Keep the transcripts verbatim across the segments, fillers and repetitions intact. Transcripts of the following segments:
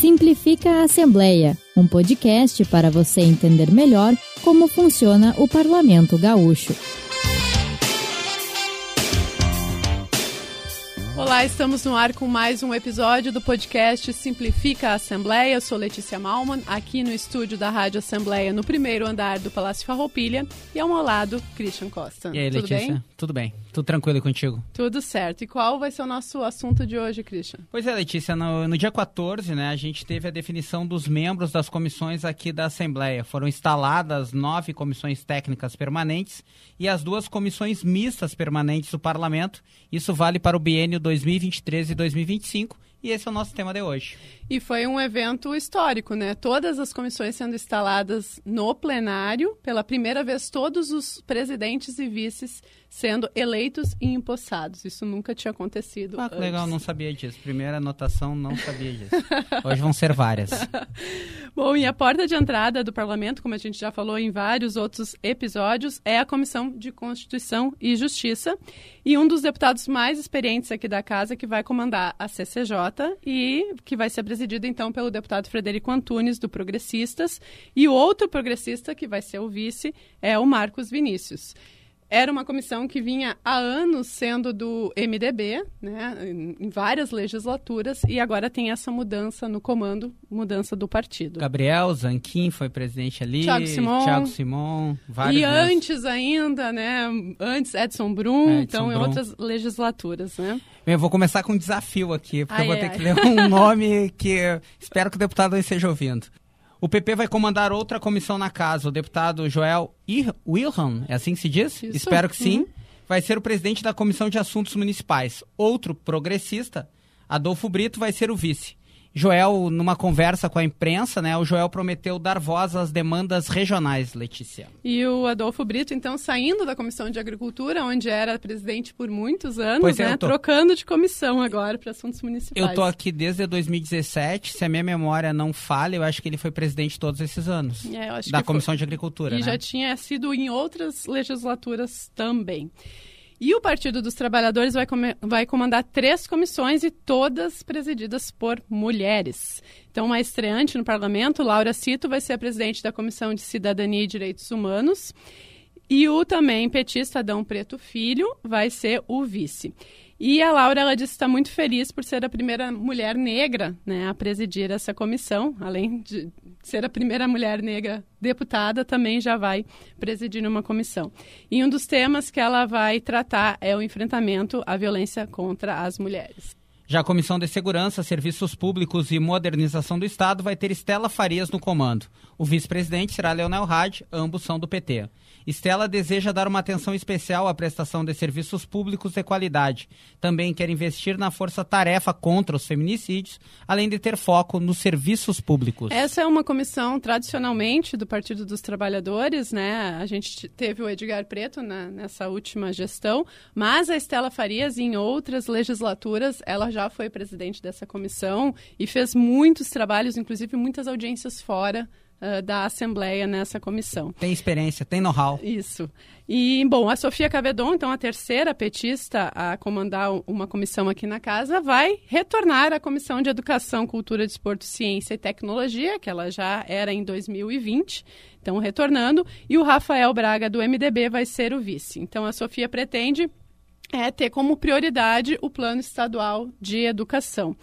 Simplifica a Assembleia, um podcast para você entender melhor como funciona o Parlamento Gaúcho. Olá, estamos no ar com mais um episódio do podcast Simplifica a Assembleia. Eu sou Letícia Malman, aqui no estúdio da Rádio Assembleia, no primeiro andar do Palácio Farroupilha, e ao meu lado, Christian Costa. E aí, Letícia? Tudo bem? Tudo bem. Tudo tranquilo contigo? Tudo certo. E qual vai ser o nosso assunto de hoje, Christian? Pois é, Letícia, no, no dia quatorze, né, a gente teve a definição dos membros das comissões aqui da Assembleia. Foram instaladas nove comissões técnicas permanentes e as duas comissões mistas permanentes do Parlamento. Isso vale para o biênio dois mil e vinte e três e dois mil e vinte e cinco. E esse é o nosso tema de hoje. E foi um evento histórico, né? Todas as comissões sendo instaladas no plenário. Pela primeira vez, todos os presidentes e vices sendo eleitos e empossados. Isso nunca tinha acontecido ah, antes. Legal, não sabia disso. Primeira anotação, não sabia disso. Hoje vão ser várias. Bom, e a porta de entrada do Parlamento, como a gente já falou em vários outros episódios, é a Comissão de Constituição e Justiça. E um dos deputados mais experientes aqui da casa, que vai comandar a C C J, e que vai ser presidido, então, pelo deputado Frederico Antunes, do Progressistas, e o outro progressista, que vai ser o vice, é o Marcos Vinícius. Era uma comissão que vinha há anos sendo do M D B, né, em várias legislaturas, e agora tem essa mudança no comando, mudança do partido. Gabriel Zanquim foi presidente ali, Thiago Simon, Thiago Simon vários. E antes ainda, né, antes Edson Brum, é, então Brum. Em outras legislaturas, né? Eu vou começar com um desafio aqui, porque ai, eu vou ai. ter que ler um nome que espero que o deputado não esteja ouvindo. O P P vai comandar outra comissão na casa. O deputado Joel Wilhelm, é assim que se diz? Isso. Espero que sim. Uhum. Vai ser o presidente da Comissão de Assuntos Municipais. Outro progressista, Adolfo Brito, vai ser o vice. Joel, numa conversa com a imprensa, né, o Joel prometeu dar voz às demandas regionais, Letícia. E o Adolfo Brito, então, saindo da Comissão de Agricultura, onde era presidente por muitos anos, pois é, né, tô... trocando de comissão agora para assuntos municipais. Eu tô aqui desde dois mil e dezessete, se a minha memória não falha, eu acho que ele foi presidente todos esses anos, é, eu acho da que Comissão foi... de Agricultura. E né? já tinha sido em outras legislaturas também. E o Partido dos Trabalhadores vai, come- vai comandar três comissões e todas presididas por mulheres. Então, uma estreante no Parlamento, Laura Cito, vai ser a presidente da Comissão de Cidadania e Direitos Humanos. E o também petista Adão Preto Filho vai ser o vice. E a Laura, ela disse que está muito feliz por ser a primeira mulher negra, né, a presidir essa comissão. Além de ser a primeira mulher negra deputada, também já vai presidir uma comissão. E um dos temas que ela vai tratar é o enfrentamento à violência contra as mulheres. Já a Comissão de Segurança, Serviços Públicos e Modernização do Estado vai ter Estela Farias no comando. O vice-presidente será Leonel Radi, ambos são do P T. Estela deseja dar uma atenção especial à prestação de serviços públicos de qualidade. Também quer investir na força-tarefa contra os feminicídios, além de ter foco nos serviços públicos. Essa é uma comissão tradicionalmente do Partido dos Trabalhadores, né? A gente teve o Edgar Preto na, nessa última gestão, mas a Estela Farias, em outras legislaturas, ela já foi presidente dessa comissão e fez muitos trabalhos, inclusive muitas audiências fora da Assembleia nessa comissão. Tem experiência, tem know-how. Isso. E, bom, a Sofia Cavedon, então a terceira petista a comandar uma comissão aqui na casa, vai retornar à Comissão de Educação, Cultura, Desporto, Ciência e Tecnologia, que ela já era em dois mil e vinte, então retornando, e o Rafael Braga, do M D B, vai ser o vice. Então a Sofia pretende é, ter como prioridade o Plano Estadual de Educação.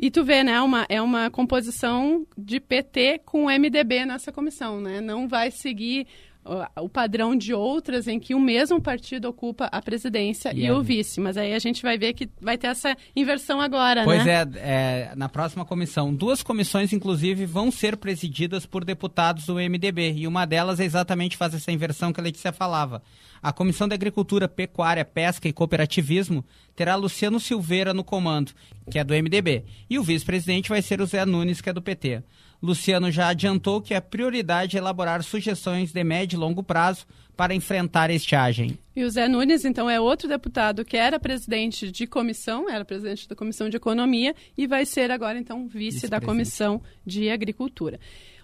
E tu vê, né, uma, é uma composição de P T com M D B nessa comissão, né? Não vai seguir uh, o padrão de outras em que o mesmo partido ocupa a presidência yeah. e o vice. Mas aí a gente vai ver que vai ter essa inversão agora, pois né? Pois é, é, na próxima comissão. Duas comissões, inclusive, vão ser presididas por deputados do M D B. E uma delas exatamente faz essa inversão que a Letícia falava. A Comissão de Agricultura, Pecuária, Pesca e Cooperativismo terá Luciano Silveira no comando, que é do M D B, e o vice-presidente vai ser o Zé Nunes, que é do P T. Luciano já adiantou que a prioridade é elaborar sugestões de médio e longo prazo para enfrentar a estiagem. E o Zé Nunes, então, é outro deputado que era presidente de comissão, era presidente da Comissão de Economia e vai ser agora, então, vice da Comissão de Agricultura.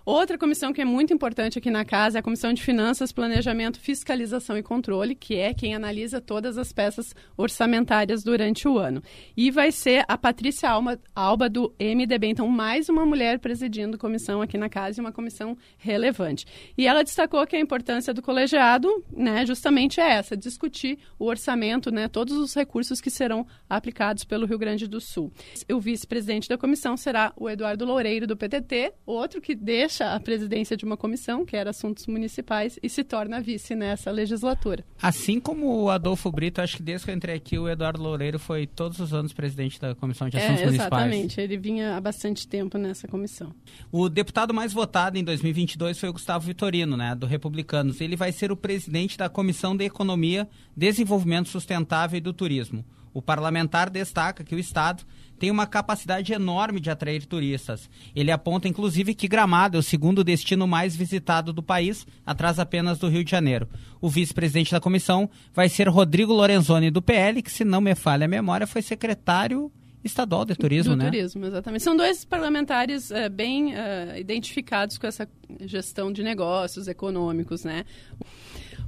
Outra comissão que é muito importante aqui na casa é a Comissão de Finanças, Planejamento, Fiscalização e Controle, que é quem analisa todas as peças orçamentárias durante o ano. E vai ser a Patrícia Alba, Alba do M D B. Então, mais uma mulher presidindo comissão aqui na casa e uma comissão relevante. E ela destacou que a importância do colegiado, né, justamente é essa, discutir o orçamento, né, todos os recursos que serão aplicados pelo Rio Grande do Sul. O vice-presidente da comissão será o Eduardo Loureiro, do P T T, outro que deixa a presidência de uma comissão, que era Assuntos Municipais, e se torna vice nessa legislatura. Assim como o Adolfo Brito, acho que desde que eu entrei aqui, o Eduardo Loureiro foi todos os anos presidente da Comissão de Assuntos é, Municipais. Exatamente, ele vinha há bastante tempo nessa comissão. O deputado mais votado em dois mil e vinte e dois foi o Gustavo Vitorino, né, do Republicanos. Ele vai ser o presidente da Comissão de Economia, Desenvolvimento Sustentável e do Turismo. O parlamentar destaca que o Estado tem uma capacidade enorme de atrair turistas. Ele aponta, inclusive, que Gramado é o segundo destino mais visitado do país, atrás apenas do Rio de Janeiro. O vice-presidente da comissão vai ser Rodrigo Lorenzoni, do P L, que, se não me falha a memória, foi secretário estadual de turismo, do né? turismo, exatamente. São dois parlamentares é, bem é, identificados com essa gestão de negócios econômicos, né?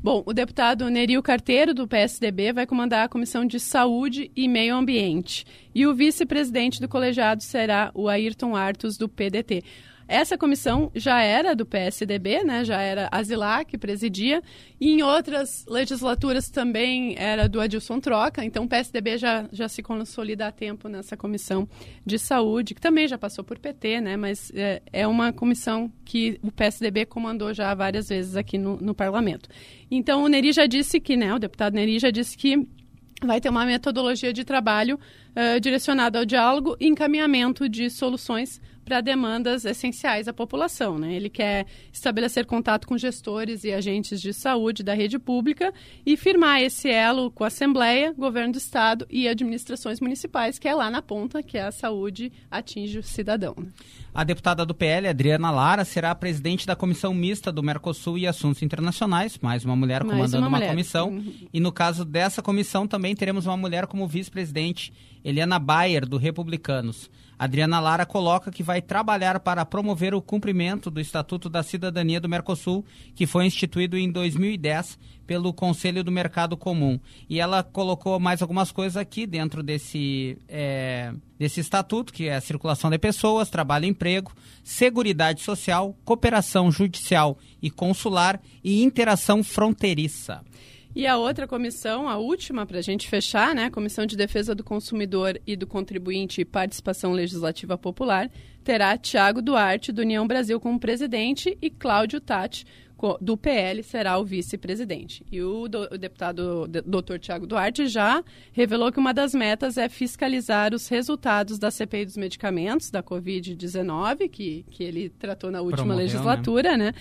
Bom, o deputado Nerio Carteiro, do P S D B, vai comandar a Comissão de Saúde e Meio Ambiente. E o vice-presidente do colegiado será o Ayrton Artus, do P D T. Essa comissão já era do P S D B, né? Já era a Zilá que presidia. E em outras legislaturas também era do Adilson Troca. Então o P S D B já, já se consolida há tempo nessa comissão de saúde, que também já passou por P T, né? Mas é, é uma comissão que o P S D B comandou já várias vezes aqui no, no parlamento. Então o Neri já disse que, né? O deputado Neri já disse que vai ter uma metodologia de trabalho uh, direcionada ao diálogo e encaminhamento de soluções para demandas essenciais à população, né? Ele quer estabelecer contato com gestores e agentes de saúde da rede pública e firmar esse elo com a Assembleia, Governo do Estado e administrações municipais, que é lá na ponta que a saúde atinge o cidadão, né? A deputada do P L, Adriana Lara, será a presidente da Comissão Mista do Mercosul e Assuntos Internacionais, mais uma mulher mais comandando uma, mulher. uma comissão. Uhum. E no caso dessa comissão também teremos uma mulher como vice-presidente, Eliana Bayer, do Republicanos. Adriana Lara coloca que vai trabalhar para promover o cumprimento do Estatuto da Cidadania do Mercosul, que foi instituído em dois mil e dez pelo Conselho do Mercado Comum. E ela colocou mais algumas coisas aqui dentro desse, é, desse estatuto, que é a circulação de pessoas, trabalho e emprego, seguridade social, cooperação judicial e consular e interação fronteiriça. E a outra comissão, a última para a gente fechar, né? Comissão de Defesa do Consumidor e do Contribuinte e Participação Legislativa Popular, terá Tiago Duarte, do União Brasil, como presidente, e Cláudio Tati, do P L, será o vice-presidente. E o, do, o deputado doutor Tiago Duarte já revelou que uma das metas é fiscalizar os resultados da C P I dos medicamentos, da covid dezenove, que, que ele tratou na última Promoveu, legislatura, né? né?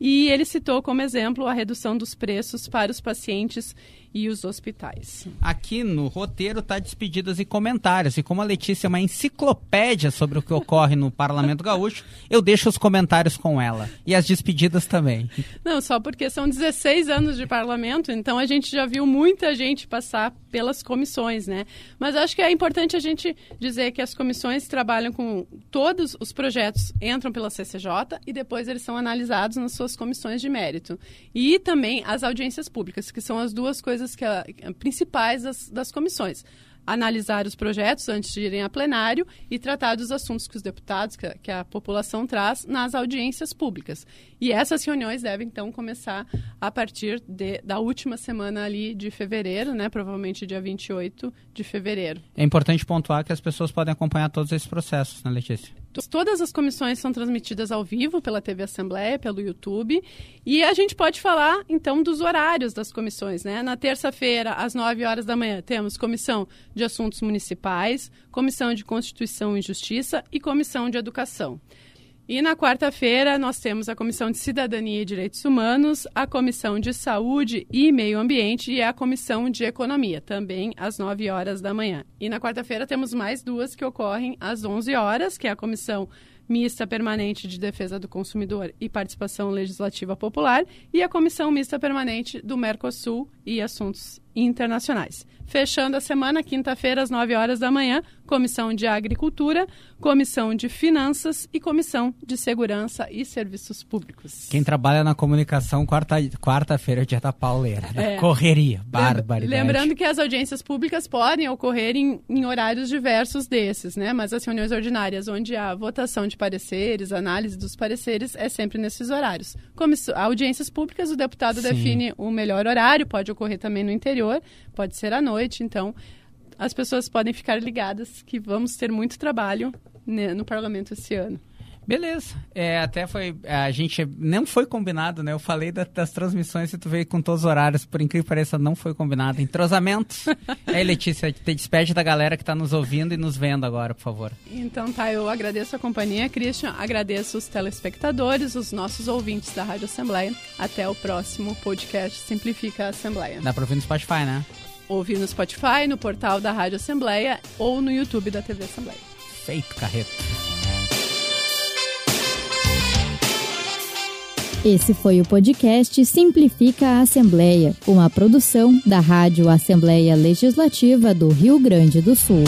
E ele citou como exemplo a redução dos preços para os pacientes e os hospitais. Aqui no roteiro está despedidas e comentários. E como a Letícia é uma enciclopédia sobre o que ocorre no Parlamento Gaúcho, eu deixo os comentários com ela. E as despedidas também. Não, só porque são dezesseis anos de parlamento, então a gente já viu muita gente passar pelas comissões, né? Mas acho que é importante a gente dizer que as comissões trabalham com todos os projetos, entram pela C C J e depois eles são analisados nas suas comissões de mérito. E também as audiências públicas, que são as duas coisas que a, principais das, das comissões. Analisar os projetos antes de irem a plenário e tratar dos assuntos que os deputados, que a, que a população traz nas audiências públicas. E essas reuniões devem, então, começar a partir de, da última semana ali de fevereiro, né? Provavelmente dia vinte e oito de fevereiro. É importante pontuar que as pessoas podem acompanhar todos esses processos, né, Letícia? Todas as comissões são transmitidas ao vivo pela T V Assembleia, pelo YouTube. E a gente pode falar, então, dos horários das comissões, né? Na terça-feira, às nove horas da manhã, temos Comissão de Assuntos Municipais, Comissão de Constituição e Justiça e Comissão de Educação. E na quarta-feira, nós temos a Comissão de Cidadania e Direitos Humanos, a Comissão de Saúde e Meio Ambiente e a Comissão de Economia, também às nove horas da manhã. E na quarta-feira temos mais duas que ocorrem às onze horas, que é a Comissão Mista Permanente de Defesa do Consumidor e Participação Legislativa Popular e a Comissão Mista Permanente do Mercosul e Assuntos internacionais. Fechando a semana, quinta-feira, às nove horas da manhã, Comissão de Agricultura, Comissão de Finanças e Comissão de Segurança e Serviços Públicos. Quem trabalha na comunicação, quarta, quarta-feira é dia da pauleira, né? É. Correria, barbaridade. Lembrando que as audiências públicas podem ocorrer em, em horários diversos desses, né? Mas as reuniões ordinárias, onde há votação de pareceres, análise dos pareceres, é sempre nesses horários. Como audiências públicas, o deputado Sim. define o melhor horário, pode ocorrer também no interior, pode ser à noite. Então, as pessoas podem ficar ligadas que vamos ter muito trabalho no parlamento esse ano. Beleza. É, até foi... A gente não foi combinado, né? Eu falei da, das transmissões e tu veio com todos os horários. Por incrível que pareça, não foi combinado. Entrosamentos. Aí, Letícia, te despede da galera que está nos ouvindo e nos vendo agora, por favor. Então tá, eu agradeço a companhia, Christian. Agradeço os telespectadores, os nossos ouvintes da Rádio Assembleia. Até o próximo podcast Simplifica a Assembleia. Dá para ouvir no Spotify, né? Ouvir no Spotify, no portal da Rádio Assembleia ou no YouTube da T V Assembleia. Feito, Carreto. Esse foi o podcast Simplifica a Assembleia, uma produção da Rádio Assembleia Legislativa do Rio Grande do Sul.